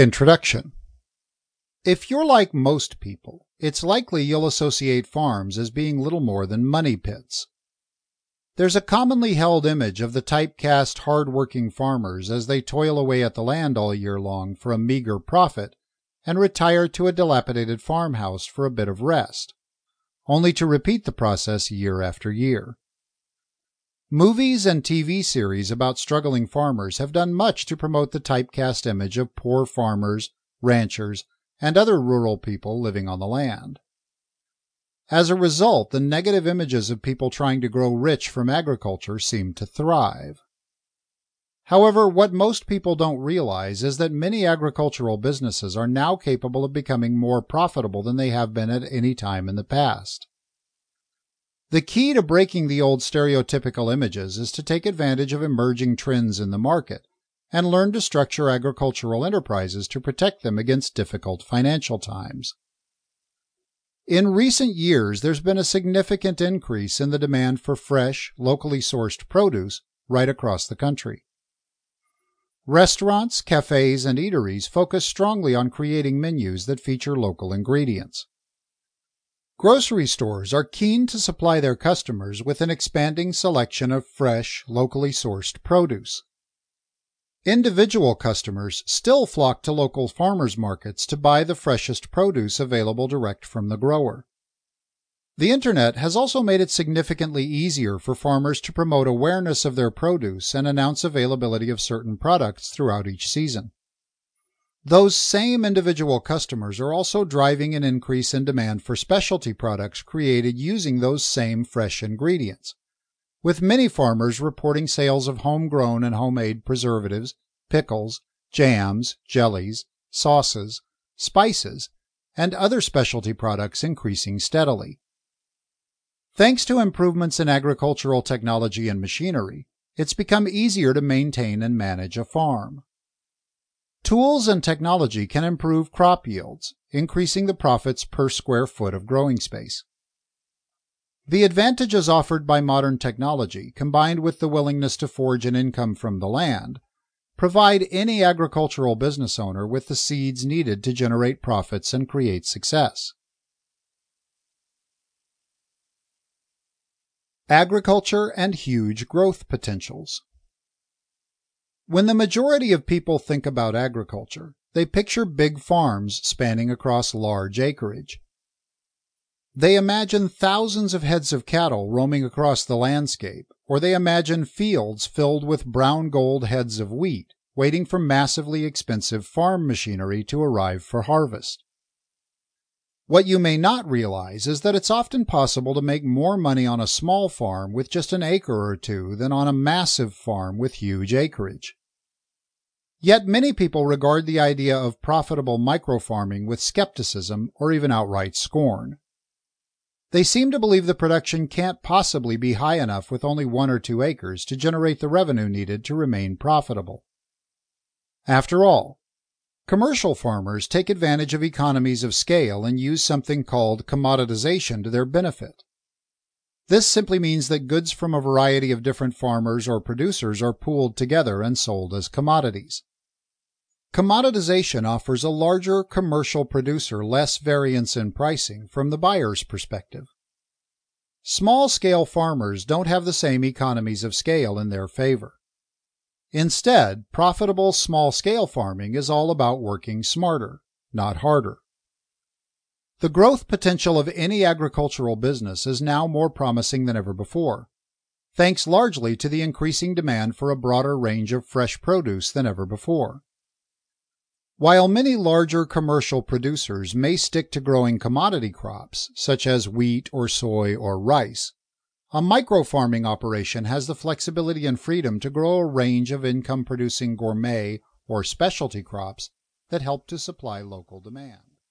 Introduction. If you're like most people, it's likely you'll associate farms as being little more than money pits. There's a commonly held image of the typecast hard-working farmers as they toil away at the land all year long for a meager profit and retire to a dilapidated farmhouse for a bit of rest, only to repeat the process year after year. Movies and TV series about struggling farmers have done much to promote the typecast image of poor farmers, ranchers, and other rural people living on the land. As a result, the negative images of people trying to grow rich from agriculture seem to thrive. However, what most people don't realize is that many agricultural businesses are now capable of becoming more profitable than they have been at any time in the past. The key to breaking the old stereotypical images is to take advantage of emerging trends in the market and learn to structure agricultural enterprises to protect them against difficult financial times. In recent years, there's been a significant increase in the demand for fresh, locally sourced produce right across the country. Restaurants, cafes, and eateries focus strongly on creating menus that feature local ingredients. Grocery stores are keen to supply their customers with an expanding selection of fresh, locally sourced produce. Individual customers still flock to local farmers' markets to buy the freshest produce available direct from the grower. The Internet has also made it significantly easier for farmers to promote awareness of their produce and announce availability of certain products throughout each season. Those same individual customers are also driving an increase in demand for specialty products created using those same fresh ingredients, with many farmers reporting sales of homegrown and homemade preservatives, pickles, jams, jellies, sauces, spices, and other specialty products increasing steadily. Thanks to improvements in agricultural technology and machinery, it's become easier to maintain and manage a farm. Tools and technology can improve crop yields, increasing the profits per square foot of growing space. The advantages offered by modern technology, combined with the willingness to forge an income from the land, provide any agricultural business owner with the seeds needed to generate profits and create success. Agriculture and huge growth potentials. When the majority of people think about agriculture, they picture big farms spanning across large acreage. They imagine thousands of heads of cattle roaming across the landscape, or they imagine fields filled with brown gold heads of wheat, waiting for massively expensive farm machinery to arrive for harvest. What you may not realize is that it's often possible to make more money on a small farm with just an acre or two than on a massive farm with huge acreage. Yet many people regard the idea of profitable microfarming with skepticism or even outright scorn. They seem to believe the production can't possibly be high enough with only 1 or 2 acres to generate the revenue needed to remain profitable. After all, commercial farmers take advantage of economies of scale and use something called commoditization to their benefit. This simply means that goods from a variety of different farmers or producers are pooled together and sold as commodities. Commoditization offers a larger commercial producer less variance in pricing from the buyer's perspective. Small-scale farmers don't have the same economies of scale in their favor. Instead, profitable small-scale farming is all about working smarter, not harder. The growth potential of any agricultural business is now more promising than ever before, thanks largely to the increasing demand for a broader range of fresh produce than ever before. While many larger commercial producers may stick to growing commodity crops, such as wheat or soy or rice, a microfarming operation has the flexibility and freedom to grow a range of income-producing gourmet or specialty crops that help to supply local demand.